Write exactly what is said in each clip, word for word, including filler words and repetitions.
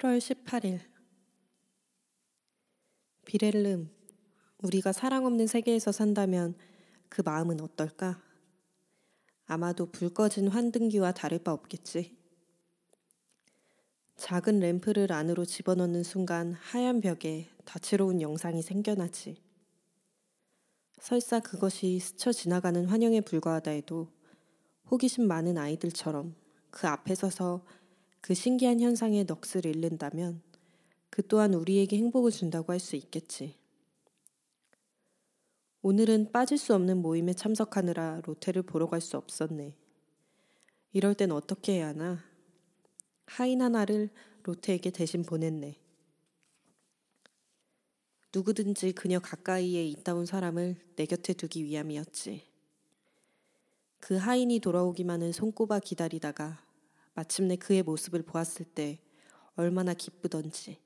칠월 십팔일 빌헬름, 우리가 사랑 없는 세계에서 산다면 그 마음은 어떨까? 아마도 불 꺼진 환등기와 다를 바 없겠지. 작은 램프를 안으로 집어넣는 순간 하얀 벽에 다채로운 영상이 생겨나지. 설사 그것이 스쳐 지나가는 환영에 불과하다 해도 호기심 많은 아이들처럼 그 앞에 서서 그 신기한 현상에 넋을 잃는다면 그 또한 우리에게 행복을 준다고 할 수 있겠지. 오늘은 빠질 수 없는 모임에 참석하느라 로테를 보러 갈 수 없었네. 이럴 땐 어떻게 해야 하나? 하인 하나를 로테에게 대신 보냈네. 누구든지 그녀 가까이에 있다온 사람을 내 곁에 두기 위함이었지. 그 하인이 돌아오기만을 손꼽아 기다리다가 마침내 그의 모습을 보았을 때 얼마나 기쁘던지.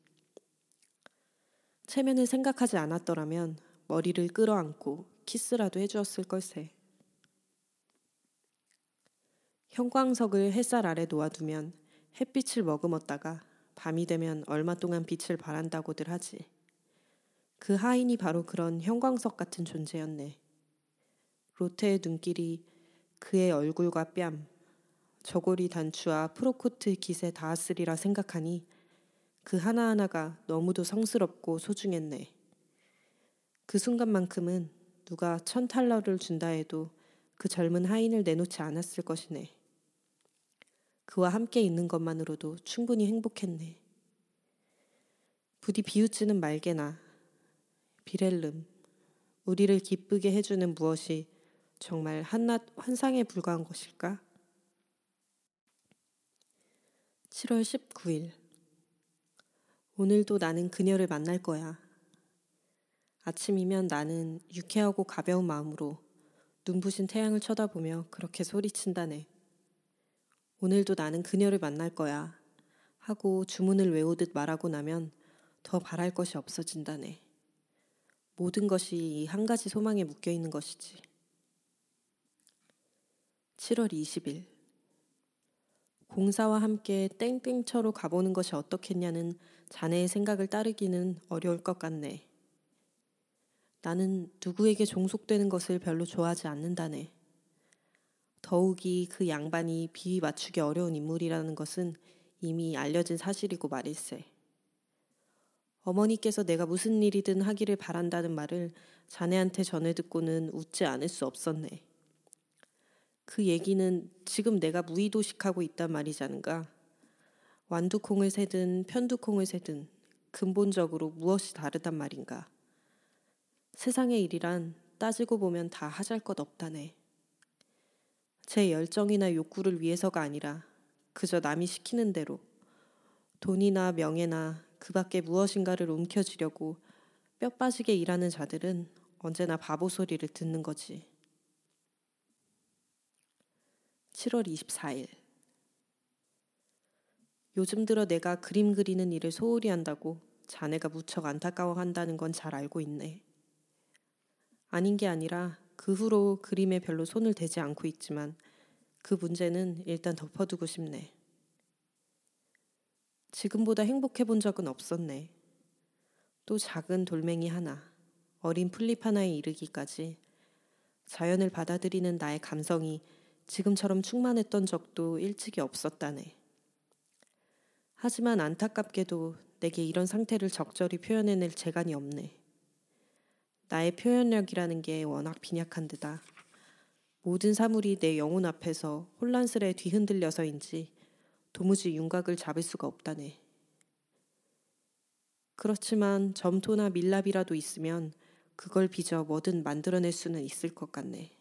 체면을 생각하지 않았더라면 머리를 끌어안고 키스라도 해주었을 걸세. 형광석을 햇살 아래 놓아두면 햇빛을 머금었다가 밤이 되면 얼마 동안 빛을 바란다고들 하지. 그 하인이 바로 그런 형광석 같은 존재였네. 로테의 눈길이 그의 얼굴과 뺨, 저고리 단추와 프로코트 깃에 닿았으리라 생각하니 그 하나하나가 너무도 성스럽고 소중했네. 그 순간만큼은 누가 천 달러를 준다 해도 그 젊은 하인을 내놓지 않았을 것이네. 그와 함께 있는 것만으로도 충분히 행복했네. 부디 비웃지는 말게나. 빌헬름, 우리를 기쁘게 해주는 무엇이 정말 한낱 환상에 불과한 것일까? 칠월 십구일, 오늘도 나는 그녀를 만날 거야. 아침이면 나는 유쾌하고 가벼운 마음으로 눈부신 태양을 쳐다보며 그렇게 소리친다네. 오늘도 나는 그녀를 만날 거야 하고 주문을 외우듯 말하고 나면 더 바랄 것이 없어진다네. 모든 것이 이 한 가지 소망에 묶여있는 것이지. 칠월 이십일, 공사와 함께 땡땡처로 가보는 것이 어떻겠냐는 자네의 생각을 따르기는 어려울 것 같네. 나는 누구에게 종속되는 것을 별로 좋아하지 않는다네. 더욱이 그 양반이 비위 맞추기 어려운 인물이라는 것은 이미 알려진 사실이고 말일세. 어머니께서 내가 무슨 일이든 하기를 바란다는 말을 자네한테 전해 듣고는 웃지 않을 수 없었네. 그 얘기는 지금 내가 무의도식하고 있단 말이잖은가. 완두콩을 세든 편두콩을 세든 근본적으로 무엇이 다르단 말인가. 세상의 일이란 따지고 보면 다 하잘 것 없다네. 제 열정이나 욕구를 위해서가 아니라 그저 남이 시키는 대로 돈이나 명예나 그 밖에 무엇인가를 움켜쥐려고 뼈 빠지게 일하는 자들은 언제나 바보 소리를 듣는 거지. 칠월 이십사일, 요즘 들어 내가 그림 그리는 일을 소홀히 한다고 자네가 무척 안타까워한다는 건 잘 알고 있네. 아닌 게 아니라 그 후로 그림에 별로 손을 대지 않고 있지만 그 문제는 일단 덮어두고 싶네. 지금보다 행복해 본 적은 없었네. 또 작은 돌멩이 하나, 어린 풀잎 하나에 이르기까지 자연을 받아들이는 나의 감성이 지금처럼 충만했던 적도 일찍이 없었다네. 하지만 안타깝게도 내게 이런 상태를 적절히 표현해낼 재간이 없네. 나의 표현력이라는 게 워낙 빈약한 데다 모든 사물이 내 영혼 앞에서 혼란스레 뒤흔들려서인지 도무지 윤곽을 잡을 수가 없다네. 그렇지만 점토나 밀랍이라도 있으면 그걸 빚어 뭐든 만들어낼 수는 있을 것 같네.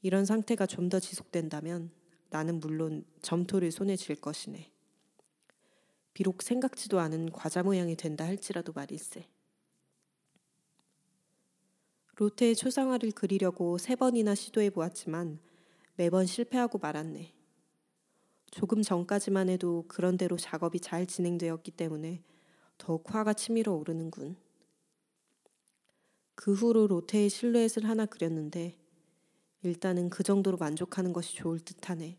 이런 상태가 좀 더 지속된다면 나는 물론 점토를 손에 쥘 것이네. 비록 생각지도 않은 과자 모양이 된다 할지라도 말일세. 로테의 초상화를 그리려고 세 번이나 시도해보았지만 매번 실패하고 말았네. 조금 전까지만 해도 그런대로 작업이 잘 진행되었기 때문에 더욱 화가 치밀어 오르는군. 그 후로 로테의 실루엣을 하나 그렸는데 일단은 그 정도로 만족하는 것이 좋을 듯하네.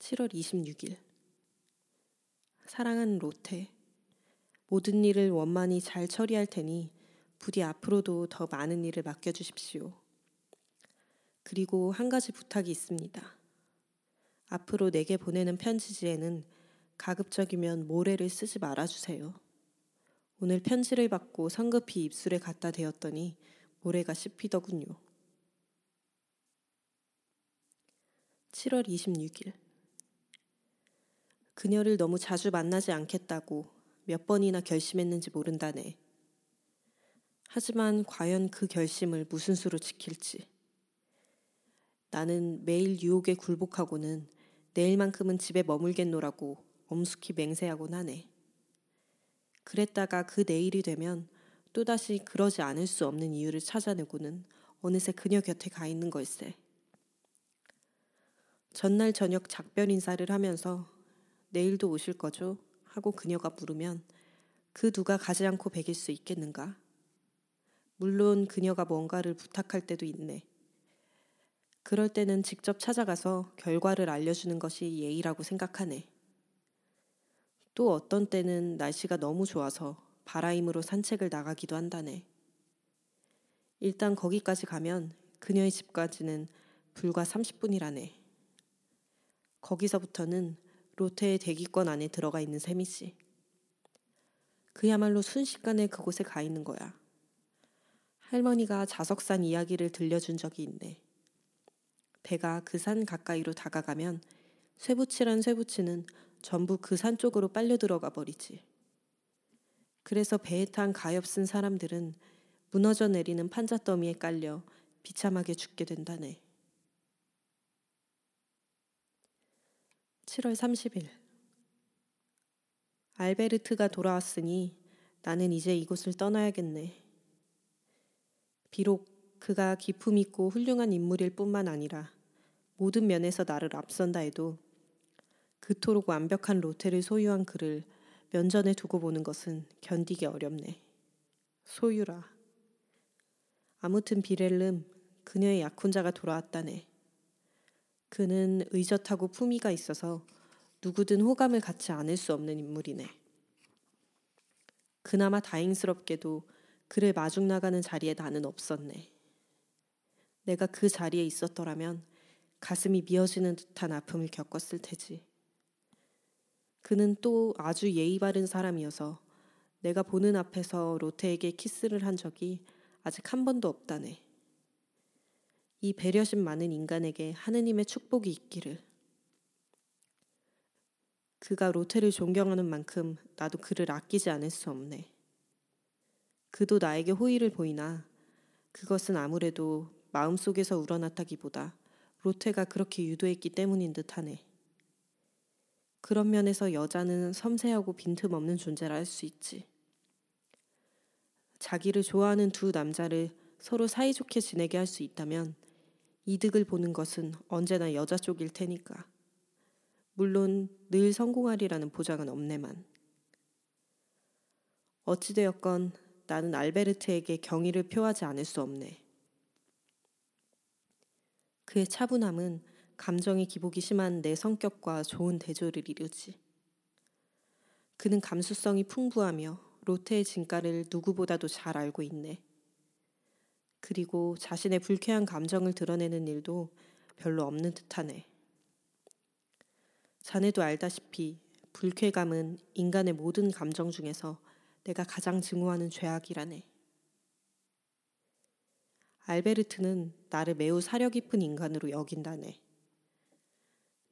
칠월 이십육일. 사랑한 로테, 모든 일을 원만히 잘 처리할 테니 부디 앞으로도 더 많은 일을 맡겨주십시오. 그리고 한 가지 부탁이 있습니다. 앞으로 내게 보내는 편지지에는 가급적이면 모래를 쓰지 말아주세요. 오늘 편지를 받고 성급히 입술에 갖다 대었더니 모래가 씹히더군요. 칠월 이십육일. 그녀를 너무 자주 만나지 않겠다고 몇 번이나 결심했는지 모른다네. 하지만 과연 그 결심을 무슨 수로 지킬지. 나는 매일 유혹에 굴복하고는 내일만큼은 집에 머물겠노라고 엄숙히 맹세하곤 하네. 그랬다가 그 내일이 되면 또다시 그러지 않을 수 없는 이유를 찾아내고는 어느새 그녀 곁에 가 있는 걸세. 전날 저녁 작별 인사를 하면서 내일도 오실 거죠? 하고 그녀가 물으면 그 누가 가지 않고 베길 수 있겠는가? 물론 그녀가 뭔가를 부탁할 때도 있네. 그럴 때는 직접 찾아가서 결과를 알려주는 것이 예의라고 생각하네. 또 어떤 때는 날씨가 너무 좋아서 바라임으로 산책을 나가기도 한다네. 일단 거기까지 가면 그녀의 집까지는 불과 삼십 분이라네. 거기서부터는 로테의 대기권 안에 들어가 있는 셈이지. 그야말로 순식간에 그곳에 가 있는 거야. 할머니가 자석산 이야기를 들려준 적이 있네. 배가 그 산 가까이로 다가가면 쇠붙이란 쇠붙이는 전부 그 산 쪽으로 빨려 들어가 버리지. 그래서 배에 탄 가엾은 사람들은 무너져 내리는 판잣더미에 깔려 비참하게 죽게 된다네. 칠월 삼십일. 알베르트가 돌아왔으니 나는 이제 이곳을 떠나야겠네. 비록 그가 기품 있고 훌륭한 인물일 뿐만 아니라 모든 면에서 나를 앞선다 해도 그토록 완벽한 로테를 소유한 그를 면전에 두고 보는 것은 견디기 어렵네. 소유라. 아무튼 빌헬름, 그녀의 약혼자가 돌아왔다네. 그는 의젓하고 품위가 있어서 누구든 호감을 갖지 않을 수 없는 인물이네. 그나마 다행스럽게도 그를 마중 나가는 자리에 나는 없었네. 내가 그 자리에 있었더라면 가슴이 미어지는 듯한 아픔을 겪었을 테지. 그는 또 아주 예의 바른 사람이어서 내가 보는 앞에서 로테에게 키스를 한 적이 아직 한 번도 없다네. 이 배려심 많은 인간에게 하느님의 축복이 있기를. 그가 로테를 존경하는 만큼 나도 그를 아끼지 않을 수 없네. 그도 나에게 호의를 보이나 그것은 아무래도 마음속에서 우러났다기보다 로테가 그렇게 유도했기 때문인 듯하네. 그런 면에서 여자는 섬세하고 빈틈없는 존재라 할 수 있지. 자기를 좋아하는 두 남자를 서로 사이좋게 지내게 할 수 있다면 이득을 보는 것은 언제나 여자 쪽일 테니까. 물론 늘 성공하리라는 보장은 없네만. 어찌되었건 나는 알베르트에게 경의를 표하지 않을 수 없네. 그의 차분함은 감정의 기복이 심한 내 성격과 좋은 대조를 이루지. 그는 감수성이 풍부하며 로테의 진가를 누구보다도 잘 알고 있네. 그리고 자신의 불쾌한 감정을 드러내는 일도 별로 없는 듯하네. 자네도 알다시피 불쾌감은 인간의 모든 감정 중에서 내가 가장 증오하는 죄악이라네. 알베르트는 나를 매우 사려 깊은 인간으로 여긴다네.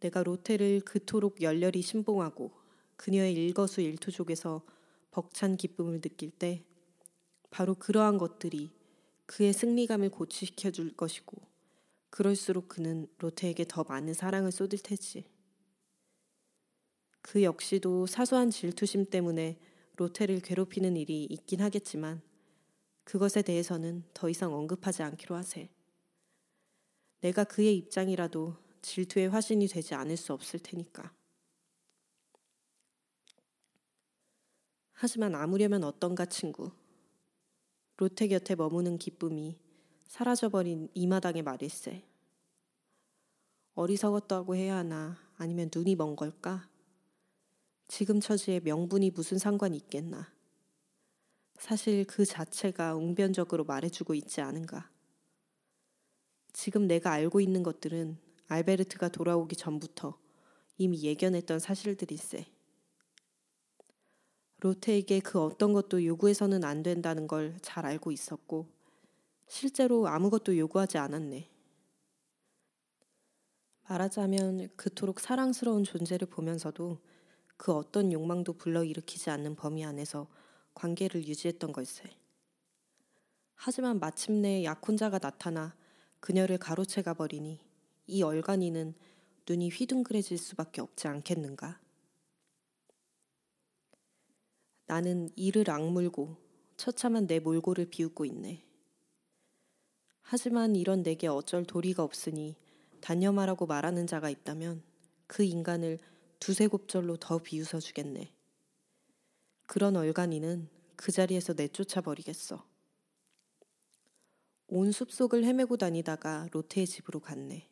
내가 로테를 그토록 열렬히 신봉하고 그녀의 일거수일투족에서 벅찬 기쁨을 느낄 때 바로 그러한 것들이 그의 승리감을 고취시켜 줄 것이고 그럴수록 그는 로테에게 더 많은 사랑을 쏟을 테지. 그 역시도 사소한 질투심 때문에 로테를 괴롭히는 일이 있긴 하겠지만 그것에 대해서는 더 이상 언급하지 않기로 하세. 내가 그의 입장이라도 질투의 화신이 되지 않을 수 없을 테니까. 하지만 아무려면 어떤가 친구. 로테 곁에 머무는 기쁨이 사라져버린 이마당의 말일세. 어리석었다고 해야 하나 아니면 눈이 먼 걸까? 지금 처지에 명분이 무슨 상관이 있겠나? 사실 그 자체가 웅변적으로 말해주고 있지 않은가? 지금 내가 알고 있는 것들은 알베르트가 돌아오기 전부터 이미 예견했던 사실들일세. 로테에게 그 어떤 것도 요구해서는 안 된다는 걸 잘 알고 있었고 실제로 아무것도 요구하지 않았네. 말하자면 그토록 사랑스러운 존재를 보면서도 그 어떤 욕망도 불러일으키지 않는 범위 안에서 관계를 유지했던 걸세. 하지만 마침내 약혼자가 나타나 그녀를 가로채가 버리니 이 얼간이는 눈이 휘둥그레질 수밖에 없지 않겠는가? 나는 이를 악물고 처참한 내 몰골을 비웃고 있네. 하지만 이런 내게 어쩔 도리가 없으니 단념하라고 말하는 자가 있다면 그 인간을 두세 곱절로 더 비웃어 주겠네. 그런 얼간이는 그 자리에서 내쫓아 버리겠어. 온 숲속을 헤매고 다니다가 로테의 집으로 갔네.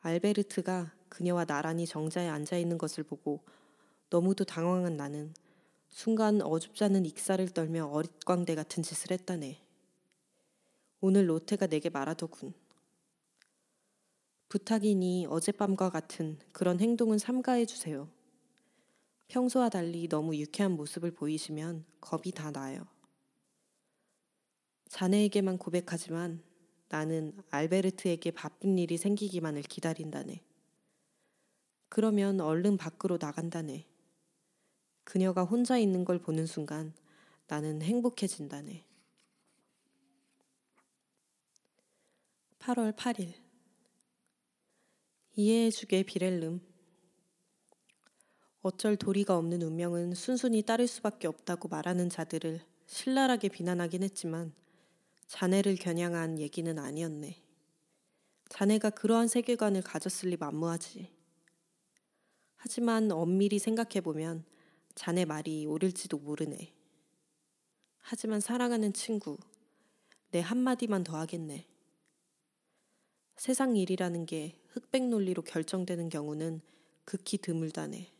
알베르트가 그녀와 나란히 정자에 앉아있는 것을 보고 너무도 당황한 나는 순간 어줍잖은 익사를 떨며 어릿광대 같은 짓을 했다네. 오늘 로테가 내게 말하더군. 부탁이니 어젯밤과 같은 그런 행동은 삼가해 주세요. 평소와 달리 너무 유쾌한 모습을 보이시면 겁이 다 나요. 자네에게만 고백하지만 나는 알베르트에게 바쁜 일이 생기기만을 기다린다네. 그러면 얼른 밖으로 나간다네. 그녀가 혼자 있는 걸 보는 순간 나는 행복해진다네. 팔월 팔일 이해해주게 빌헬름. 어쩔 도리가 없는 운명은 순순히 따를 수밖에 없다고 말하는 자들을 신랄하게 비난하긴 했지만 자네를 겨냥한 얘기는 아니었네. 자네가 그러한 세계관을 가졌을 리 만무하지. 하지만 엄밀히 생각해보면 자네 말이 옳을지도 모르네. 하지만 사랑하는 친구, 내 한마디만 더 하겠네. 세상 일이라는 게 흑백 논리로 결정되는 경우는 극히 드물다네.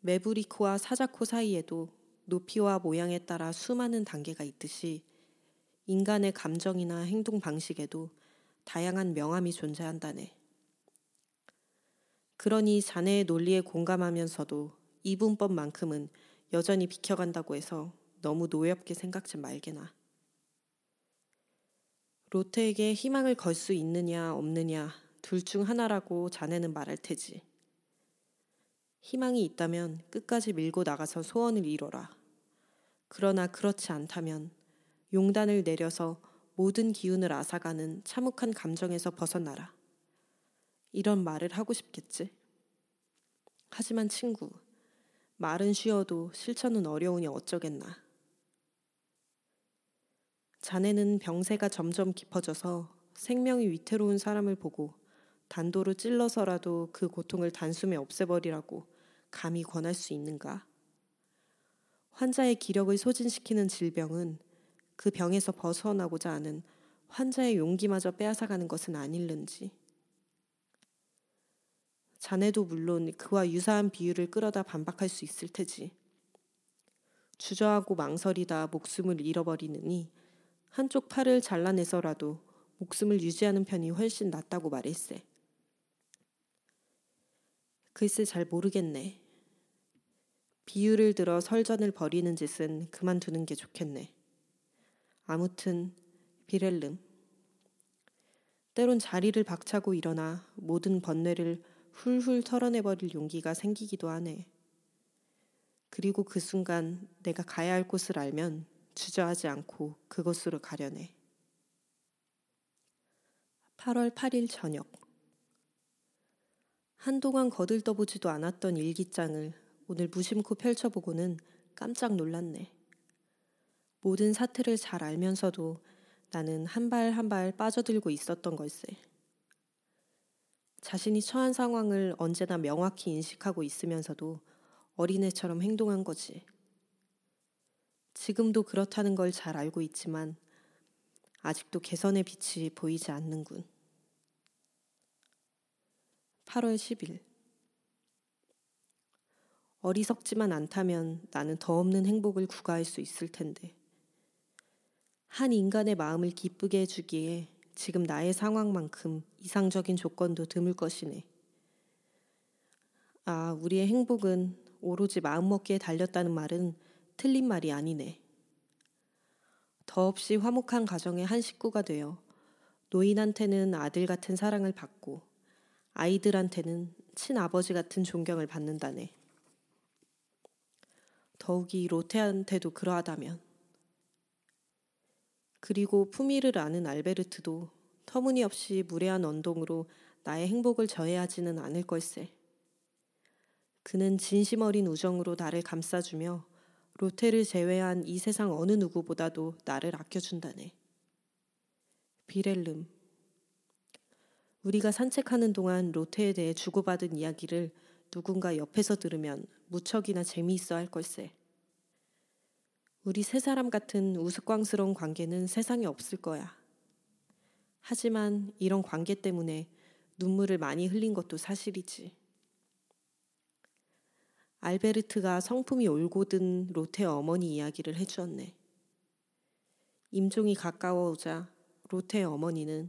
매부리코와 사자코 사이에도 높이와 모양에 따라 수많은 단계가 있듯이 인간의 감정이나 행동 방식에도 다양한 명암이 존재한다네. 그러니 자네의 논리에 공감하면서도 이분법만큼은 여전히 비켜간다고 해서 너무 노엽게 생각지 말게나. 로테에게 희망을 걸 수 있느냐 없느냐 둘 중 하나라고 자네는 말할 테지. 희망이 있다면 끝까지 밀고 나가서 소원을 이뤄라. 그러나 그렇지 않다면 용단을 내려서 모든 기운을 앗아가는 참혹한 감정에서 벗어나라. 이런 말을 하고 싶겠지? 하지만 친구, 말은 쉬워도 실천은 어려우니 어쩌겠나. 자네는 병세가 점점 깊어져서 생명이 위태로운 사람을 보고 단도로 찔러서라도 그 고통을 단숨에 없애버리라고 감히 권할 수 있는가? 환자의 기력을 소진시키는 질병은 그 병에서 벗어나고자 하는 환자의 용기마저 빼앗아가는 것은 아닐는지. 자네도 물론 그와 유사한 비유를 끌어다 반박할 수 있을 테지. 주저하고 망설이다 목숨을 잃어버리느니 한쪽 팔을 잘라내서라도 목숨을 유지하는 편이 훨씬 낫다고 말일세. 글쎄 잘 모르겠네. 비유를 들어 설전을 벌이는 짓은 그만두는 게 좋겠네. 아무튼 빌헬름. 때론 자리를 박차고 일어나 모든 번뇌를 훌훌 털어내버릴 용기가 생기기도 하네. 그리고 그 순간 내가 가야 할 곳을 알면 주저하지 않고 그곳으로 가려네. 팔월 팔일 저녁. 한동안 거들떠보지도 않았던 일기장을 오늘 무심코 펼쳐보고는 깜짝 놀랐네. 모든 사태를 잘 알면서도 나는 한 발 한 발 빠져들고 있었던 걸세. 자신이 처한 상황을 언제나 명확히 인식하고 있으면서도 어린애처럼 행동한 거지. 지금도 그렇다는 걸 잘 알고 있지만 아직도 개선의 빛이 보이지 않는군. 팔월 십일. 어리석지만 않다면 나는 더 없는 행복을 구가할 수 있을 텐데. 한 인간의 마음을 기쁘게 해주기에 지금 나의 상황만큼 이상적인 조건도 드물 것이네. 아, 우리의 행복은 오로지 마음먹기에 달렸다는 말은 틀린 말이 아니네. 더없이 화목한 가정의 한 식구가 되어 노인한테는 아들 같은 사랑을 받고 아이들한테는 친아버지 같은 존경을 받는다네. 더욱이 로테한테도 그러하다면. 그리고 품위를 아는 알베르트도 터무니없이 무례한 언동으로 나의 행복을 저해하지는 않을 걸세. 그는 진심 어린 우정으로 나를 감싸주며 로테를 제외한 이 세상 어느 누구보다도 나를 아껴준다네. 빌헬름. 우리가 산책하는 동안 로테에 대해 주고받은 이야기를 누군가 옆에서 들으면 무척이나 재미있어 할 걸세. 우리 세 사람 같은 우스꽝스러운 관계는 세상에 없을 거야. 하지만 이런 관계 때문에 눈물을 많이 흘린 것도 사실이지. 알베르트가 성품이 올고든 로테 어머니 이야기를 해주었네. 임종이 가까워오자 로테 어머니는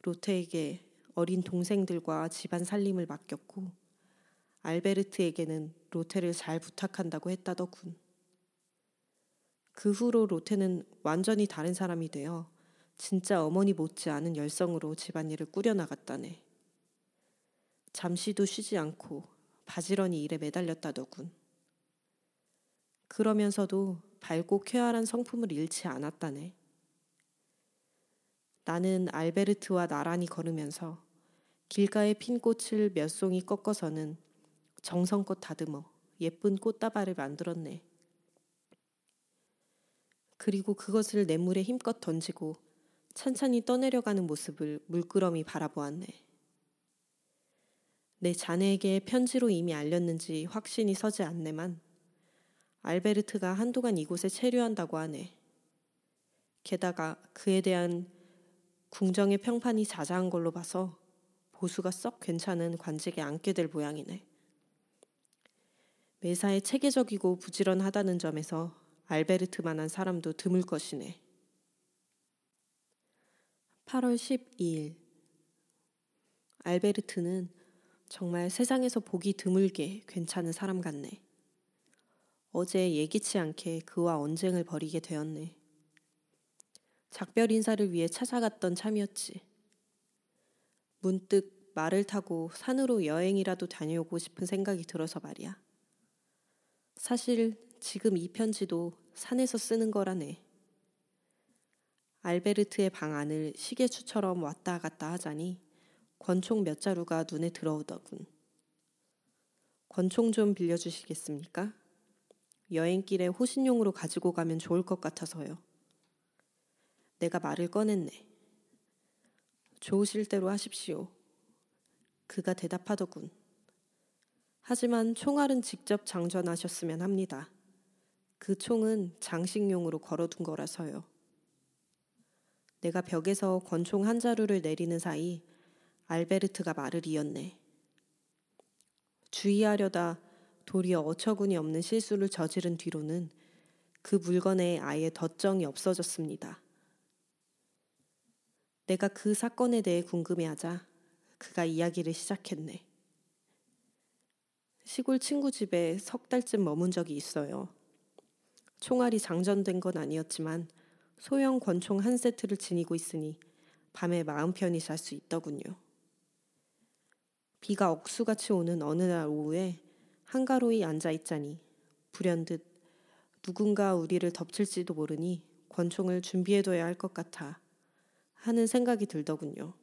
로테에게 어린 동생들과 집안 살림을 맡겼고 알베르트에게는 로테를 잘 부탁한다고 했다더군. 그 후로 로테는 완전히 다른 사람이 되어 진짜 어머니 못지않은 열성으로 집안일을 꾸려나갔다네. 잠시도 쉬지 않고 바지런히 일에 매달렸다더군. 그러면서도 밝고 쾌활한 성품을 잃지 않았다네. 나는 알베르트와 나란히 걸으면서 길가에 핀 꽃을 몇 송이 꺾어서는 정성껏 다듬어 예쁜 꽃다발을 만들었네. 그리고 그것을 내 물에 힘껏 던지고 찬찬히 떠내려가는 모습을 물끄러미 바라보았네. 내 자네에게 편지로 이미 알렸는지 확신이 서지 않네만 알베르트가 한동안 이곳에 체류한다고 하네. 게다가 그에 대한 궁정의 평판이 자자한 걸로 봐서 보수가 썩 괜찮은 관직에 앉게 될 모양이네. 매사에 체계적이고 부지런하다는 점에서 알베르트만한 사람도 드물 것이네. 팔월 십이일. 알베르트는 정말 세상에서 보기 드물게 괜찮은 사람 같네. 어제 예기치 않게 그와 언쟁을 벌이게 되었네. 작별 인사를 위해 찾아갔던 참이었지. 문득 말을 타고 산으로 여행이라도 다녀오고 싶은 생각이 들어서 말이야. 사실 지금 이 편지도 산에서 쓰는 거라네. 알베르트의 방 안을 시계추처럼 왔다 갔다 하자니 권총 몇 자루가 눈에 들어오더군. 권총 좀 빌려주시겠습니까? 여행길에 호신용으로 가지고 가면 좋을 것 같아서요. 내가 말을 꺼냈네. 좋으실 대로 하십시오. 그가 대답하더군. 하지만 총알은 직접 장전하셨으면 합니다. 그 총은 장식용으로 걸어둔 거라서요. 내가 벽에서 권총 한 자루를 내리는 사이 알베르트가 말을 이었네. 주의하려다 도리어 어처구니 없는 실수를 저지른 뒤로는 그 물건에 아예 덧정이 없어졌습니다. 내가 그 사건에 대해 궁금해하자 그가 이야기를 시작했네. 시골 친구 집에 석 달쯤 머문 적이 있어요. 총알이 장전된 건 아니었지만 소형 권총 한 세트를 지니고 있으니 밤에 마음 편히 잘 수 있더군요. 비가 억수같이 오는 어느 날 오후에 한가로이 앉아있자니 불현듯 누군가 우리를 덮칠지도 모르니 권총을 준비해둬야 할 것 같아 하는 생각이 들더군요.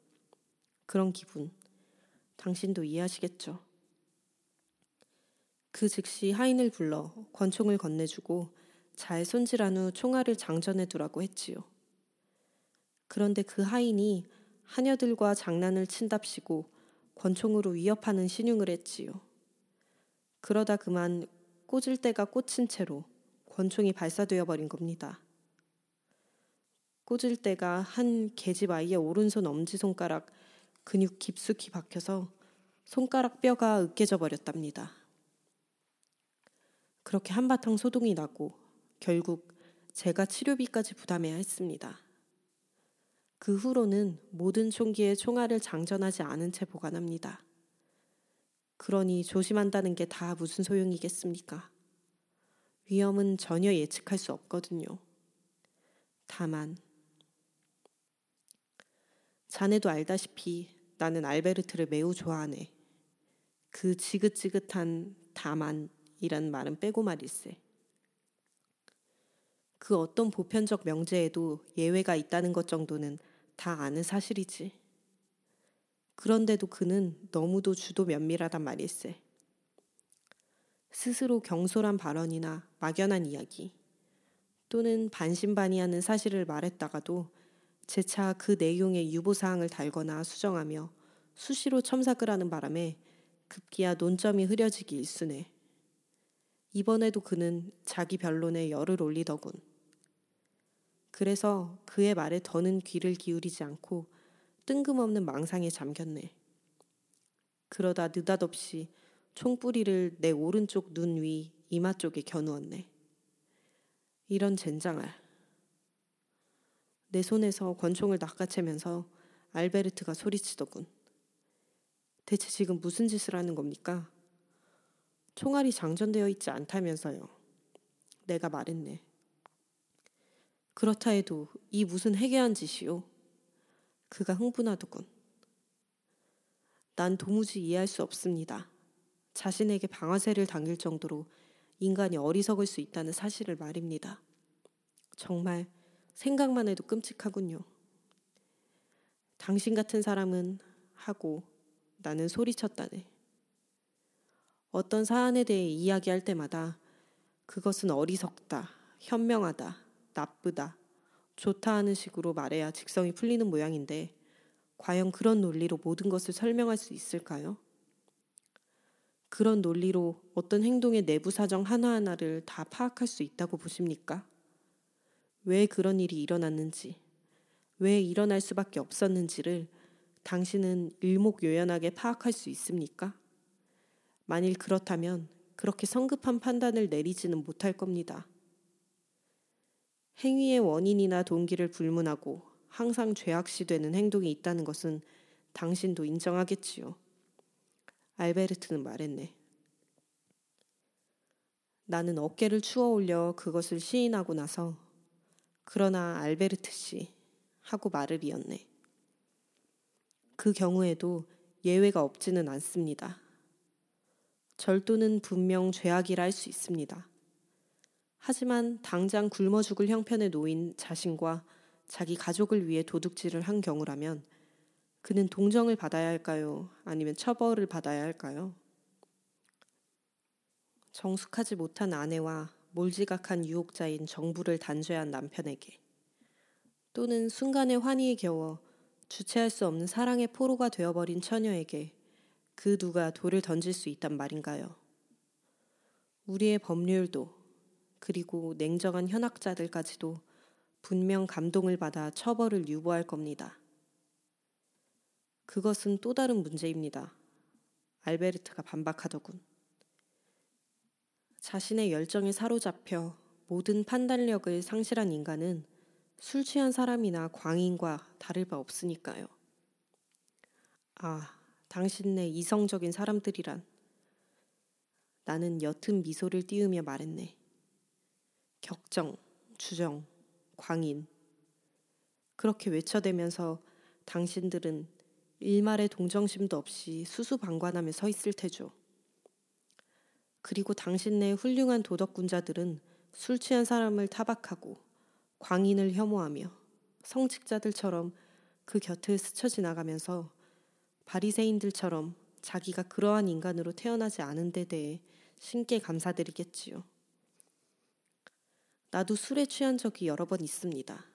그런 기분, 당신도 이해하시겠죠? 그 즉시 하인을 불러 권총을 건네주고 잘 손질한 후 총알을 장전해두라고 했지요. 그런데 그 하인이 하녀들과 장난을 친답시고 권총으로 위협하는 신용을 했지요. 그러다 그만 꽂을 때가 꽂힌 채로 권총이 발사되어 버린 겁니다. 꽂을 때가 한 계집 아이의 오른손 엄지손가락 근육 깊숙이 박혀서 손가락 뼈가 으깨져 버렸답니다. 그렇게 한바탕 소동이 나고 결국 제가 치료비까지 부담해야 했습니다. 그 후로는 모든 총기에 총알을 장전하지 않은 채 보관합니다. 그러니 조심한다는 게 다 무슨 소용이겠습니까? 위험은 전혀 예측할 수 없거든요. 다만 자네도 알다시피 나는 알베르트를 매우 좋아하네. 그 지긋지긋한 다만이란 말은 빼고 말일세. 그 어떤 보편적 명제에도 예외가 있다는 것 정도는 다 아는 사실이지. 그런데도 그는 너무도 주도 면밀하단 말일세. 스스로 경솔한 발언이나 막연한 이야기 또는 반신반의하는 사실을 말했다가도 재차 그 내용에 유보사항을 달거나 수정하며 수시로 첨삭을 하는 바람에 급기야 논점이 흐려지기 일쑤네. 이번에도 그는 자기 변론에 열을 올리더군. 그래서 그의 말에 더는 귀를 기울이지 않고 뜬금없는 망상에 잠겼네. 그러다 느닷없이 총뿌리를 내 오른쪽 눈 위 이마 쪽에 겨누었네. 이런 젠장알. 내 손에서 권총을 낚아채면서 알베르트가 소리치더군. 대체 지금 무슨 짓을 하는 겁니까? 총알이 장전되어 있지 않다면서요. 내가 말했네. 그렇다 해도 이 무슨 해괴한 짓이요. 그가 흥분하더군. 난 도무지 이해할 수 없습니다. 자신에게 방아쇠를 당길 정도로 인간이 어리석을 수 있다는 사실을 말입니다. 정말 생각만 해도 끔찍하군요. 당신 같은 사람은 하고 나는 소리쳤다네. 어떤 사안에 대해 이야기할 때마다 그것은 어리석다, 현명하다, 나쁘다, 좋다 하는 식으로 말해야 직성이 풀리는 모양인데 과연 그런 논리로 모든 것을 설명할 수 있을까요? 그런 논리로 어떤 행동의 내부 사정 하나하나를 다 파악할 수 있다고 보십니까? 왜 그런 일이 일어났는지, 왜 일어날 수밖에 없었는지를 당신은 일목요연하게 파악할 수 있습니까? 만일 그렇다면 그렇게 성급한 판단을 내리지는 못할 겁니다. 행위의 원인이나 동기를 불문하고 항상 죄악시되는 행동이 있다는 것은 당신도 인정하겠지요. 알베르트는 말했네. 나는 어깨를 추어 올려 그것을 시인하고 나서 그러나 알베르트 씨 하고 말을 이었네. 그 경우에도 예외가 없지는 않습니다. 절도는 분명 죄악이라 할 수 있습니다. 하지만 당장 굶어 죽을 형편에 놓인 자신과 자기 가족을 위해 도둑질을 한 경우라면 그는 동정을 받아야 할까요? 아니면 처벌을 받아야 할까요? 정숙하지 못한 아내와 몰지각한 유혹자인 정부를 단죄한 남편에게 또는 순간의 환희에 겨워 주체할 수 없는 사랑의 포로가 되어버린 처녀에게 그 누가 돌을 던질 수 있단 말인가요? 우리의 법률도 그리고 냉정한 현학자들까지도 분명 감동을 받아 처벌을 유보할 겁니다. 그것은 또 다른 문제입니다. 알베르트가 반박하더군. 자신의 열정에 사로잡혀 모든 판단력을 상실한 인간은 술 취한 사람이나 광인과 다를 바 없으니까요. 아... 당신네 이성적인 사람들이란. 나는 옅은 미소를 띄우며 말했네. 격정, 주정, 광인. 그렇게 외쳐대면서 당신들은 일말의 동정심도 없이 수수방관하며 서 있을 테죠. 그리고 당신네 훌륭한 도덕군자들은 술 취한 사람을 타박하고 광인을 혐오하며 성직자들처럼 그 곁을 스쳐 지나가면서 바리새인들처럼 자기가 그러한 인간으로 태어나지 않은 데 대해 신께 감사드리겠지요. 나도 술에 취한 적이 여러 번 있습니다.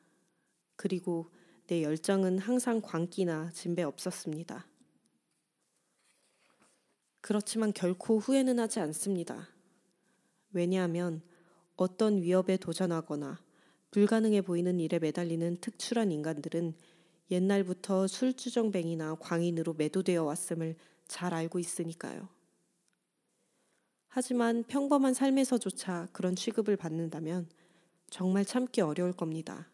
그리고 내 열정은 항상 광기나 진배 없었습니다. 그렇지만 결코 후회는 하지 않습니다. 왜냐하면 어떤 위협에 도전하거나 불가능해 보이는 일에 매달리는 특출한 인간들은 옛날부터 술주정뱅이나 광인으로 매도되어 왔음을 잘 알고 있으니까요. 하지만 평범한 삶에서조차 그런 취급을 받는다면 정말 참기 어려울 겁니다.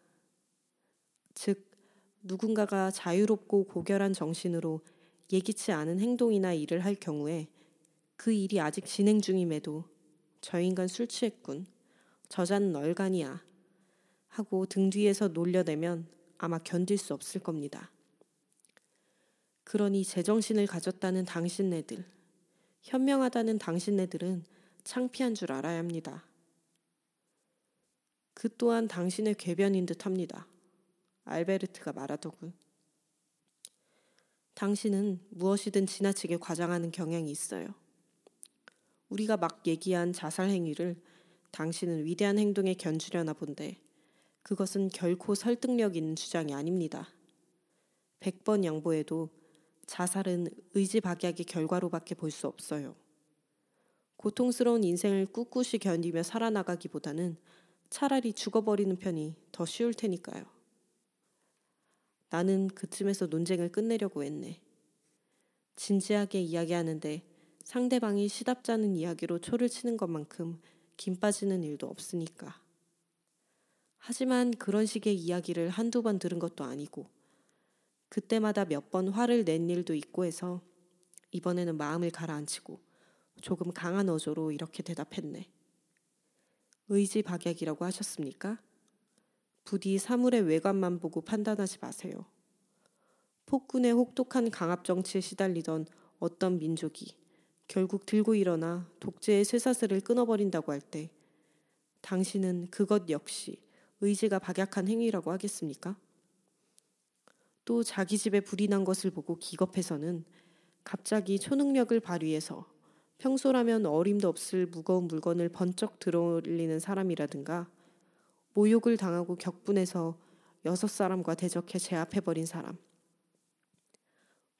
즉, 누군가가 자유롭고 고결한 정신으로 예기치 않은 행동이나 일을 할 경우에 그 일이 아직 진행 중임에도 저 인간 술 취했군, 저자는 얼간이야 하고 등 뒤에서 놀려대면 아마 견딜 수 없을 겁니다. 그러니 제정신을 가졌다는 당신네들, 현명하다는 당신네들은 창피한 줄 알아야 합니다. 그 또한 당신의 궤변인 듯 합니다. 알베르트가 말하더군. 당신은 무엇이든 지나치게 과장하는 경향이 있어요. 우리가 막 얘기한 자살 행위를 당신은 위대한 행동에 견주려나 본데 그것은 결코 설득력 있는 주장이 아닙니다. 백 번 양보해도 자살은 의지박약의 결과로밖에 볼 수 없어요. 고통스러운 인생을 꿋꿋이 견디며 살아나가기보다는 차라리 죽어버리는 편이 더 쉬울 테니까요. 나는 그쯤에서 논쟁을 끝내려고 했네. 진지하게 이야기하는데 상대방이 시답잖은 이야기로 초를 치는 것만큼 김 빠지는 일도 없으니까. 하지만 그런 식의 이야기를 한두 번 들은 것도 아니고 그때마다 몇 번 화를 낸 일도 있고 해서 이번에는 마음을 가라앉히고 조금 강한 어조로 이렇게 대답했네. 의지박약이라고 하셨습니까? 부디 사물의 외관만 보고 판단하지 마세요. 폭군의 혹독한 강압정치에 시달리던 어떤 민족이 결국 들고 일어나 독재의 쇠사슬을 끊어버린다고 할 때 당신은 그것 역시 의지가 박약한 행위라고 하겠습니까? 또 자기 집에 불이 난 것을 보고 기겁해서는 갑자기 초능력을 발휘해서 평소라면 어림도 없을 무거운 물건을 번쩍 들어올리는 사람이라든가 모욕을 당하고 격분해서 여섯 사람과 대적해 제압해버린 사람.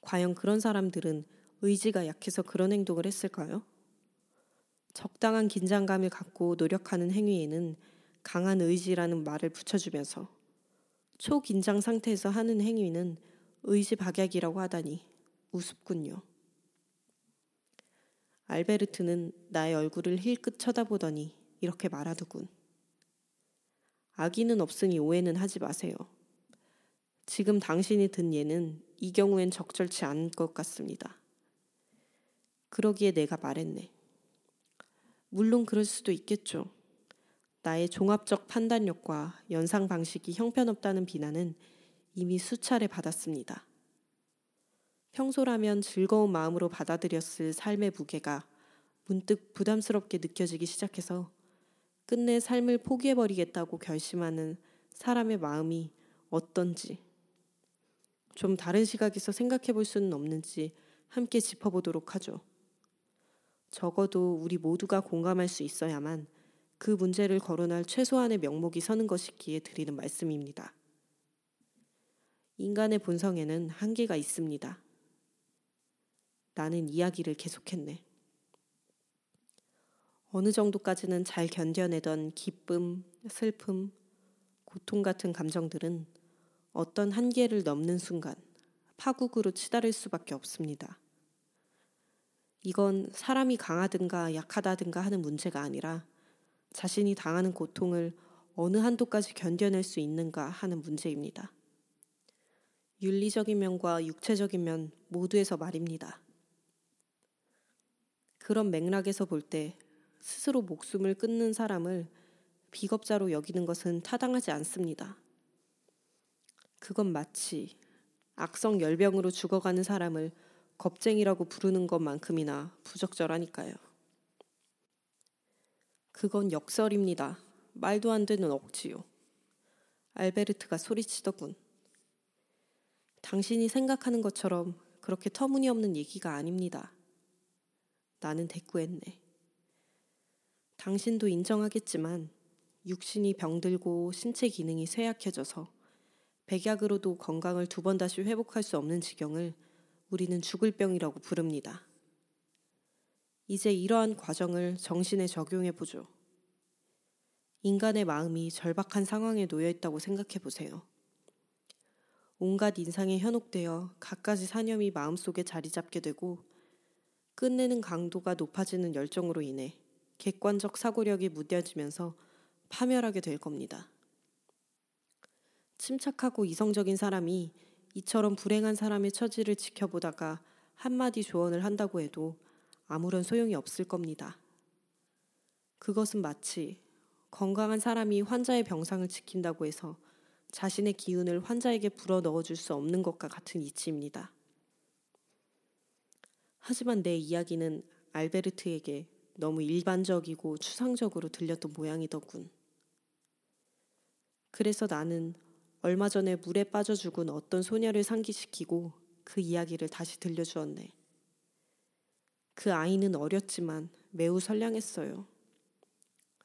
과연 그런 사람들은 의지가 약해서 그런 행동을 했을까요? 적당한 긴장감을 갖고 노력하는 행위에는 강한 의지라는 말을 붙여주면서 초긴장 상태에서 하는 행위는 의지박약이라고 하다니 우습군요. 알베르트는 나의 얼굴을 힐끗 쳐다보더니 이렇게 말하더군. 악의는 없으니 오해는 하지 마세요. 지금 당신이 든 예는 이 경우엔 적절치 않을 것 같습니다. 그러기에 내가 말했네. 물론 그럴 수도 있겠죠. 나의 종합적 판단력과 연상 방식이 형편없다는 비난은 이미 수차례 받았습니다. 평소라면 즐거운 마음으로 받아들였을 삶의 무게가 문득 부담스럽게 느껴지기 시작해서 끝내 삶을 포기해버리겠다고 결심하는 사람의 마음이 어떤지, 좀 다른 시각에서 생각해볼 수는 없는지 함께 짚어보도록 하죠. 적어도 우리 모두가 공감할 수 있어야만 그 문제를 거론할 최소한의 명목이 서는 것이기에 드리는 말씀입니다. 인간의 본성에는 한계가 있습니다. 나는 이야기를 계속했네. 어느 정도까지는 잘 견뎌내던 기쁨, 슬픔, 고통 같은 감정들은 어떤 한계를 넘는 순간 파국으로 치달을 수밖에 없습니다. 이건 사람이 강하든가 약하다든가 하는 문제가 아니라 자신이 당하는 고통을 어느 한도까지 견뎌낼 수 있는가 하는 문제입니다. 윤리적인 면과 육체적인 면 모두에서 말입니다. 그런 맥락에서 볼 때 스스로 목숨을 끊는 사람을 비겁자로 여기는 것은 타당하지 않습니다. 그건 마치 악성 열병으로 죽어가는 사람을 겁쟁이라고 부르는 것만큼이나 부적절하니까요. 그건 역설입니다. 말도 안 되는 억지요. 알베르트가 소리치더군. 당신이 생각하는 것처럼 그렇게 터무니없는 얘기가 아닙니다. 나는 대꾸했네. 당신도 인정하겠지만 육신이 병들고 신체 기능이 쇠약해져서 백약으로도 건강을 두 번 다시 회복할 수 없는 지경을 우리는 죽을 병이라고 부릅니다. 이제 이러한 과정을 정신에 적용해보죠. 인간의 마음이 절박한 상황에 놓여있다고 생각해보세요. 온갖 인상에 현혹되어 갖가지 사념이 마음속에 자리잡게 되고 끝내는 강도가 높아지는 열정으로 인해 객관적 사고력이 무뎌지면서 파멸하게 될 겁니다. 침착하고 이성적인 사람이 이처럼 불행한 사람의 처지를 지켜보다가 한마디 조언을 한다고 해도 아무런 소용이 없을 겁니다. 그것은 마치 건강한 사람이 환자의 병상을 지킨다고 해서 자신의 기운을 환자에게 불어넣어줄 수 없는 것과 같은 이치입니다. 하지만 내 이야기는 알베르트에게 너무 일반적이고 추상적으로 들렸던 모양이더군. 그래서 나는 얼마 전에 물에 빠져 죽은 어떤 소녀를 상기시키고 그 이야기를 다시 들려주었네. 그 아이는 어렸지만 매우 선량했어요.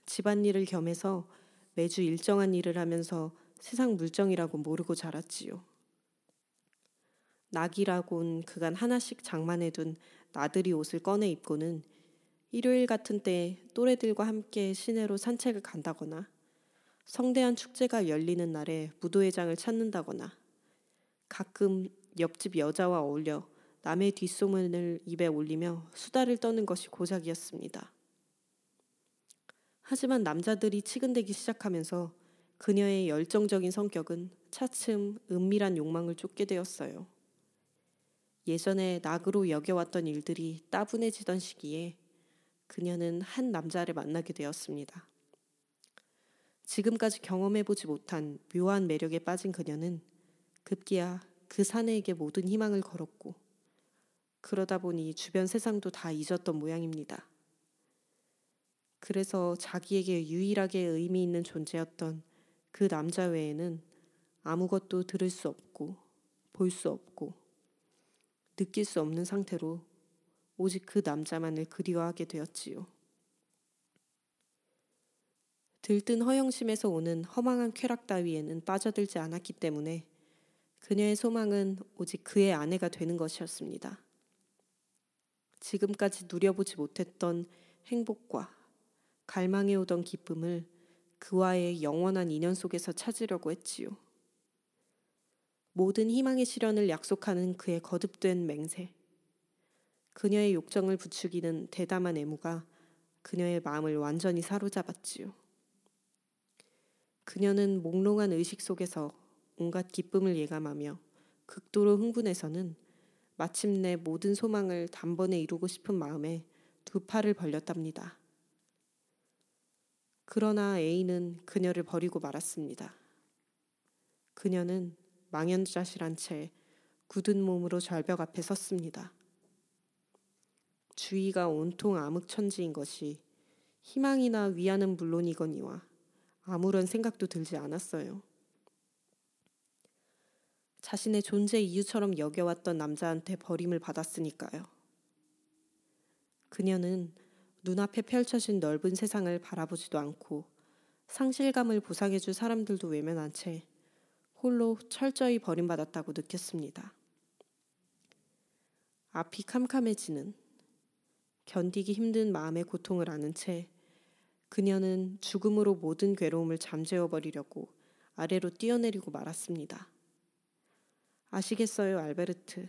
집안일을 겸해서 매주 일정한 일을 하면서 세상 물정이라고 모르고 자랐지요. 낙이라곤 그간 하나씩 장만해둔 나들이 옷을 꺼내 입고는 일요일 같은 때 또래들과 함께 시내로 산책을 간다거나 성대한 축제가 열리는 날에 무도회장을 찾는다거나 가끔 옆집 여자와 어울려 남의 뒷소문을 입에 올리며 수다를 떠는 것이 고작이었습니다. 하지만 남자들이 치근대기 시작하면서 그녀의 열정적인 성격은 차츰 은밀한 욕망을 쫓게 되었어요. 예전에 낙으로 여겨왔던 일들이 따분해지던 시기에 그녀는 한 남자를 만나게 되었습니다. 지금까지 경험해보지 못한 묘한 매력에 빠진 그녀는 급기야 그 사내에게 모든 희망을 걸었고 그러다 보니 주변 세상도 다 잊었던 모양입니다. 그래서 자기에게 유일하게 의미 있는 존재였던 그 남자 외에는 아무것도 들을 수 없고 볼 수 없고 느낄 수 없는 상태로 오직 그 남자만을 그리워하게 되었지요. 들뜬 허영심에서 오는 허망한 쾌락 따위에는 빠져들지 않았기 때문에 그녀의 소망은 오직 그의 아내가 되는 것이었습니다. 지금까지 누려보지 못했던 행복과 갈망해오던 기쁨을 그와의 영원한 인연 속에서 찾으려고 했지요. 모든 희망의 실현을 약속하는 그의 거듭된 맹세, 그녀의 욕정을 부추기는 대담한 애무가 그녀의 마음을 완전히 사로잡았지요. 그녀는 몽롱한 의식 속에서 온갖 기쁨을 예감하며 극도로 흥분해서는 마침내 모든 소망을 단번에 이루고 싶은 마음에 두 팔을 벌렸답니다. 그러나 A는 그녀를 버리고 말았습니다. 그녀는 망연자실한 채 굳은 몸으로 절벽 앞에 섰습니다. 주위가 온통 암흑천지인 것이 희망이나 위안은 물론이거니와 아무런 생각도 들지 않았어요. 자신의 존재 이유처럼 여겨왔던 남자한테 버림을 받았으니까요. 그녀는 눈앞에 펼쳐진 넓은 세상을 바라보지도 않고 상실감을 보상해줄 사람들도 외면한 채 홀로 철저히 버림받았다고 느꼈습니다. 앞이 캄캄해지는, 견디기 힘든 마음의 고통을 아는 채 그녀는 죽음으로 모든 괴로움을 잠재워버리려고 아래로 뛰어내리고 말았습니다. 아시겠어요, 알베르트.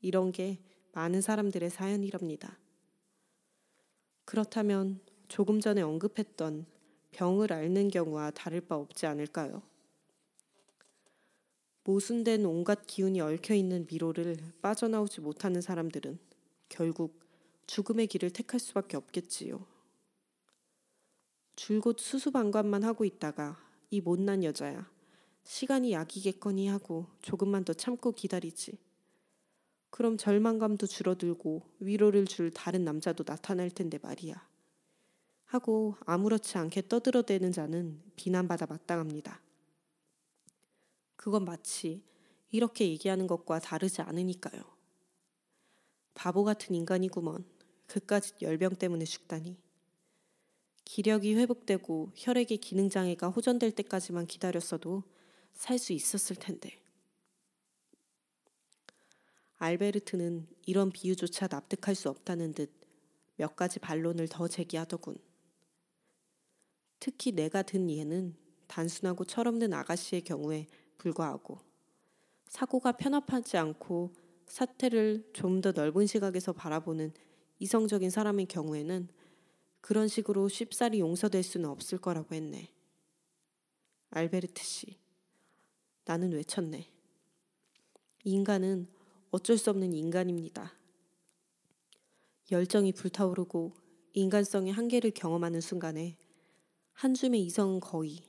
이런 게 많은 사람들의 사연이랍니다. 그렇다면 조금 전에 언급했던 병을 앓는 경우와 다를 바 없지 않을까요? 모순된 온갖 기운이 얽혀있는 미로를 빠져나오지 못하는 사람들은 결국 죽음의 길을 택할 수밖에 없겠지요. 줄곧 수수방관만 하고 있다가 이 못난 여자야, 시간이 약이겠거니 하고 조금만 더 참고 기다리지. 그럼 절망감도 줄어들고 위로를 줄 다른 남자도 나타날 텐데 말이야. 하고 아무렇지 않게 떠들어대는 자는 비난받아 마땅합니다. 그건 마치 이렇게 얘기하는 것과 다르지 않으니까요. 바보 같은 인간이구먼. 그까짓 열병 때문에 죽다니. 기력이 회복되고 혈액의 기능장애가 호전될 때까지만 기다렸어도 살 수 있었을 텐데. 알베르트는 이런 비유조차 납득할 수 없다는 듯 몇 가지 반론을 더 제기하더군. 특히 내가 든 예는 단순하고 철없는 아가씨의 경우에 불과하고 사고가 편협하지 않고 사태를 좀 더 넓은 시각에서 바라보는 이성적인 사람의 경우에는 그런 식으로 쉽사리 용서될 수는 없을 거라고 했네. 알베르트 씨, 나는 외쳤네. 인간은 어쩔 수 없는 인간입니다. 열정이 불타오르고 인간성의 한계를 경험하는 순간에 한 줌의 이성은 거의,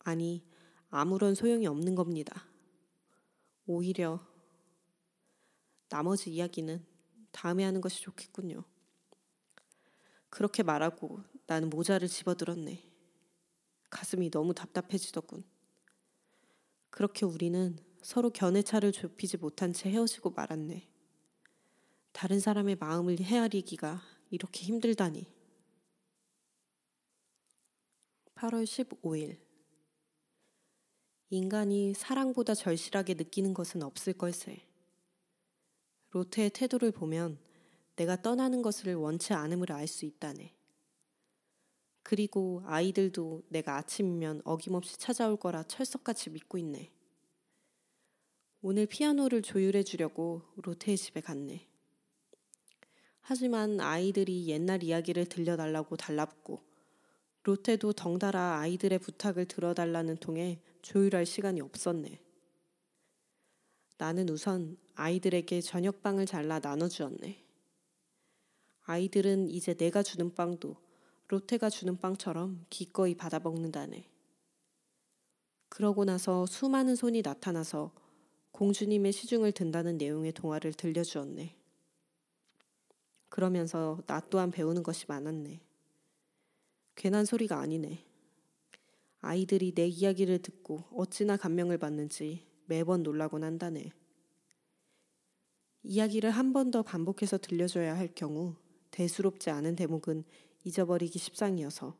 아니 아무런 소용이 없는 겁니다. 오히려 나머지 이야기는 다음에 하는 것이 좋겠군요. 그렇게 말하고 나는 모자를 집어들었네. 가슴이 너무 답답해지더군. 그렇게 우리는 서로 견해차를 좁히지 못한 채 헤어지고 말았네. 다른 사람의 마음을 헤아리기가 이렇게 힘들다니. 팔월 십오일. 인간이 사랑보다 절실하게 느끼는 것은 없을 걸세. 로테의 태도를 보면 내가 떠나는 것을 원치 않음을 알 수 있다네. 그리고 아이들도 내가 아침이면 어김없이 찾아올 거라 철석같이 믿고 있네. 오늘 피아노를 조율해 주려고 로테의 집에 갔네. 하지만 아이들이 옛날 이야기를 들려달라고 달라붙고 로테도 덩달아 아이들의 부탁을 들어달라는 통에 조율할 시간이 없었네. 나는 우선 아이들에게 저녁빵을 잘라 나눠주었네. 아이들은 이제 내가 주는 빵도 로테가 주는 빵처럼 기꺼이 받아먹는다네. 그러고 나서 수많은 손이 나타나서 공주님의 시중을 든다는 내용의 동화를 들려주었네. 그러면서 나 또한 배우는 것이 많았네. 괜한 소리가 아니네. 아이들이 내 이야기를 듣고 어찌나 감명을 받는지 매번 놀라곤 한다네. 이야기를 한 번 더 반복해서 들려줘야 할 경우 대수롭지 않은 대목은 잊어버리기 십상이어서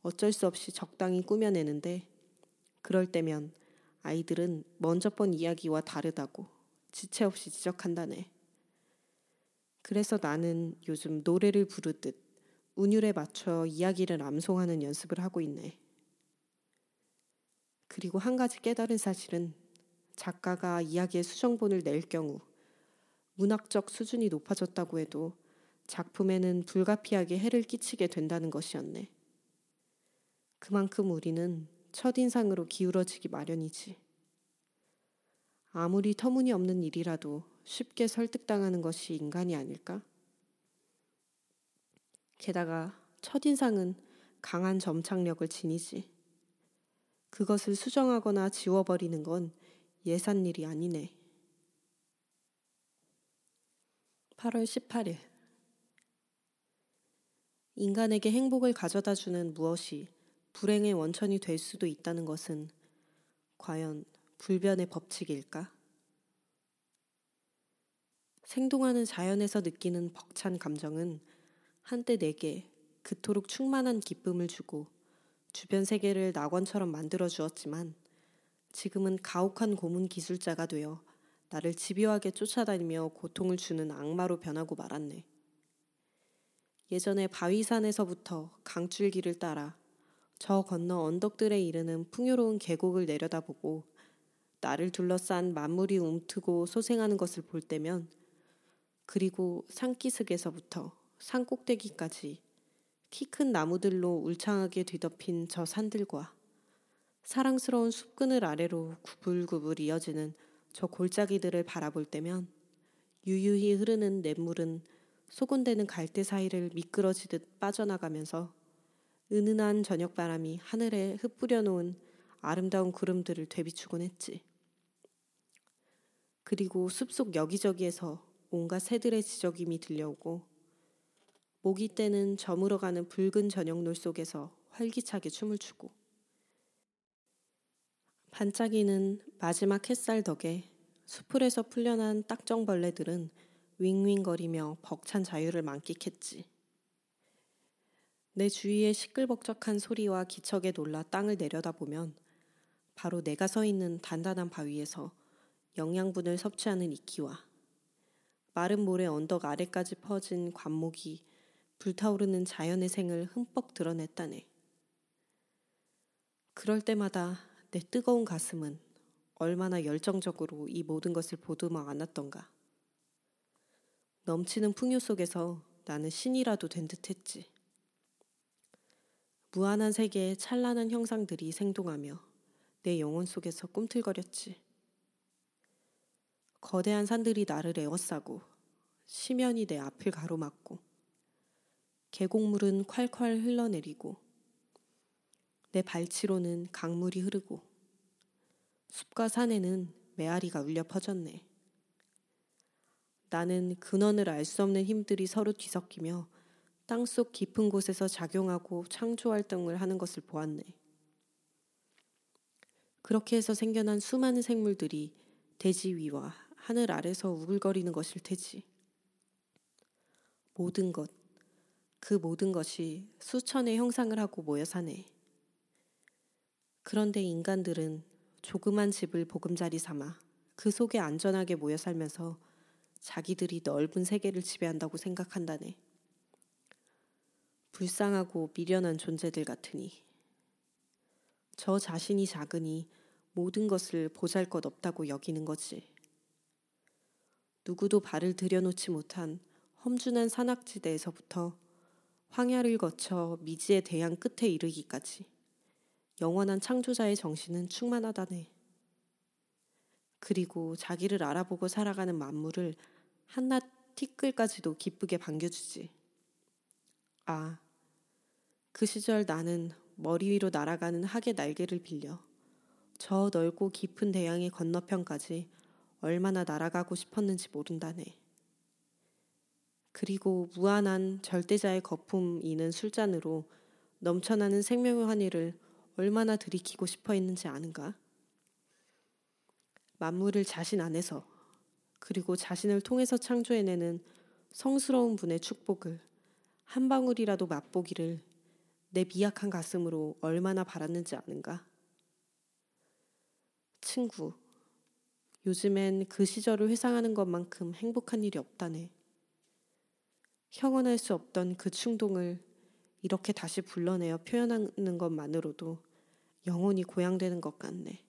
어쩔 수 없이 적당히 꾸며내는데, 그럴 때면 아이들은 먼저 본 이야기와 다르다고 지체 없이 지적한다네. 그래서 나는 요즘 노래를 부르듯 운율에 맞춰 이야기를 암송하는 연습을 하고 있네. 그리고 한 가지 깨달은 사실은 작가가 이야기의 수정본을 낼 경우 문학적 수준이 높아졌다고 해도 작품에는 불가피하게 해를 끼치게 된다는 것이었네. 그만큼 우리는 첫인상으로 기울어지기 마련이지. 아무리 터무니없는 일이라도 쉽게 설득당하는 것이 인간이 아닐까? 게다가 첫인상은 강한 점착력을 지니지. 그것을 수정하거나 지워버리는 건 예산 일이 아니네. 팔월 십팔일. 인간에게 행복을 가져다주는 무엇이 불행의 원천이 될 수도 있다는 것은 과연 불변의 법칙일까? 생동하는 자연에서 느끼는 벅찬 감정은 한때 내게 그토록 충만한 기쁨을 주고 주변 세계를 낙원처럼 만들어 주었지만 지금은 가혹한 고문 기술자가 되어 나를 집요하게 쫓아다니며 고통을 주는 악마로 변하고 말았네. 예전에 바위산에서부터 강줄기를 따라 저 건너 언덕들에 이르는 풍요로운 계곡을 내려다보고 나를 둘러싼 만물이 움트고 소생하는 것을 볼 때면, 그리고 산기슭에서부터 산 꼭대기까지 키 큰 나무들로 울창하게 뒤덮인 저 산들과 사랑스러운 숲그늘 아래로 구불구불 이어지는 저 골짜기들을 바라볼 때면 유유히 흐르는 냇물은 소곤대는 갈대 사이를 미끄러지듯 빠져나가면서 은은한 저녁바람이 하늘에 흩뿌려놓은 아름다운 구름들을 되비추곤 했지. 그리고 숲속 여기저기에서 온갖 새들의 지저귐이 들려오고 모기 때는 저물어가는 붉은 저녁놀 속에서 활기차게 춤을 추고 반짝이는 마지막 햇살 덕에 수풀에서 풀려난 딱정벌레들은 윙윙거리며 벅찬 자유를 만끽했지. 내 주위의 시끌벅적한 소리와 기척에 놀라 땅을 내려다보면 바로 내가 서 있는 단단한 바위에서 영양분을 섭취하는 이끼와 마른 모래 언덕 아래까지 퍼진 관목이 불타오르는 자연의 생을 흠뻑 드러냈다네. 그럴 때마다 내 뜨거운 가슴은 얼마나 열정적으로 이 모든 것을 보듬어 안았던가. 넘치는 풍요 속에서 나는 신이라도 된 듯했지. 무한한 세계의 찬란한 형상들이 생동하며 내 영혼 속에서 꿈틀거렸지. 거대한 산들이 나를 에워싸고 심연이 내 앞을 가로막고 계곡물은 콸콸 흘러내리고 내 발치로는 강물이 흐르고 숲과 산에는 메아리가 울려 퍼졌네. 나는 근원을 알 수 없는 힘들이 서로 뒤섞이며 땅속 깊은 곳에서 작용하고 창조활동을 하는 것을 보았네. 그렇게 해서 생겨난 수많은 생물들이 대지 위와 하늘 아래서 우글거리는 것일 테지. 모든 것, 그 모든 것이 수천의 형상을 하고 모여 사네. 그런데 인간들은 조그만 집을 보금자리 삼아 그 속에 안전하게 모여 살면서 자기들이 넓은 세계를 지배한다고 생각한다네. 불쌍하고 미련한 존재들 같으니. 저 자신이 작으니 모든 것을 보잘것없다고 여기는 거지. 누구도 발을 들여놓지 못한 험준한 산악지대에서부터 황야를 거쳐 미지의 대양 끝에 이르기까지 영원한 창조자의 정신은 충만하다네. 그리고 자기를 알아보고 살아가는 만물을 한낱 티끌까지도 기쁘게 반겨주지. 아, 그 시절 나는 머리 위로 날아가는 학의 날개를 빌려 저 넓고 깊은 대양의 건너편까지 얼마나 날아가고 싶었는지 모른다네. 그리고 무한한 절대자의 거품 이는 술잔으로 넘쳐나는 생명의 환희를 얼마나 들이키고 싶어 했는지 아는가? 만물을 자신 안에서 그리고 자신을 통해서 창조해내는 성스러운 분의 축복을 한 방울이라도 맛보기를 내 미약한 가슴으로 얼마나 바랐는지 아는가? 친구, 요즘엔 그 시절을 회상하는 것만큼 행복한 일이 없다네. 형언할 수 없던 그 충동을 이렇게 다시 불러내어 표현하는 것만으로도 영혼이 고양되는 것 같네.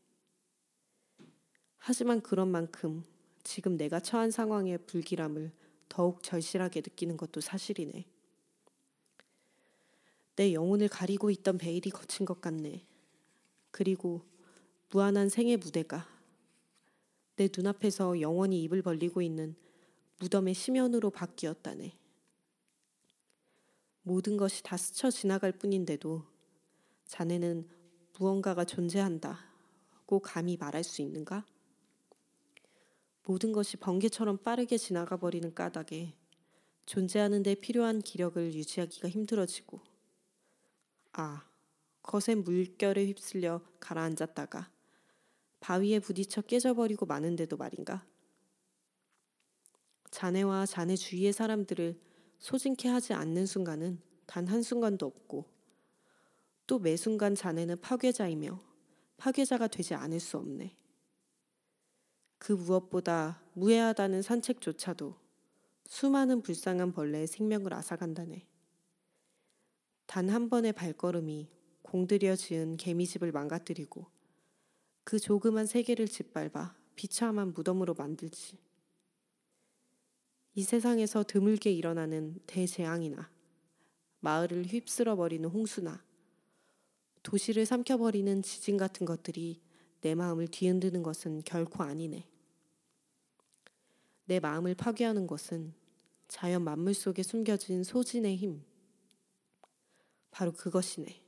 하지만 그런 만큼 지금 내가 처한 상황의 불길함을 더욱 절실하게 느끼는 것도 사실이네. 내 영혼을 가리고 있던 베일이 걷힌 것 같네. 그리고 무한한 생의 무대가 내 눈앞에서 영원히 입을 벌리고 있는 무덤의 심연으로 바뀌었다네. 모든 것이 다 스쳐 지나갈 뿐인데도 자네는 무언가가 존재한다고 감히 말할 수 있는가? 모든 것이 번개처럼 빠르게 지나가 버리는 까닭에 존재하는 데 필요한 기력을 유지하기가 힘들어지고, 아, 거센 물결에 휩쓸려 가라앉았다가 바위에 부딪혀 깨져버리고 마는데도 말인가? 자네와 자네 주위의 사람들을 소진케 하지 않는 순간은 단 한순간도 없고, 또 매 순간 자네는 파괴자이며 파괴자가 되지 않을 수 없네. 그 무엇보다 무해하다는 산책조차도 수많은 불쌍한 벌레의 생명을 앗아간다네. 단 한 번의 발걸음이 공들여 지은 개미집을 망가뜨리고 그 조그만 세계를 짓밟아 비참한 무덤으로 만들지. 이 세상에서 드물게 일어나는 대재앙이나 마을을 휩쓸어버리는 홍수나 도시를 삼켜버리는 지진 같은 것들이 내 마음을 뒤흔드는 것은 결코 아니네. 내 마음을 파괴하는 것은 자연 만물 속에 숨겨진 소진의 힘. 바로 그것이네.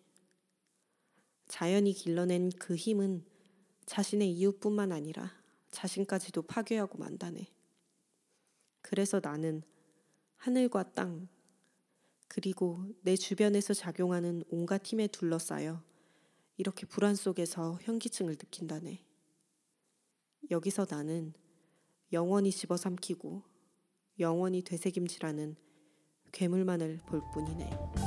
자연이 길러낸 그 힘은 자신의 이웃뿐만 아니라 자신까지도 파괴하고 만다네. 그래서 나는 하늘과 땅, 그리고 내 주변에서 작용하는 온갖 힘에 둘러싸여 이렇게 불안 속에서 현기증을 느낀다네. 여기서 나는 영원히 집어삼키고 영원히 되새김질하는 괴물만을 볼 뿐이네.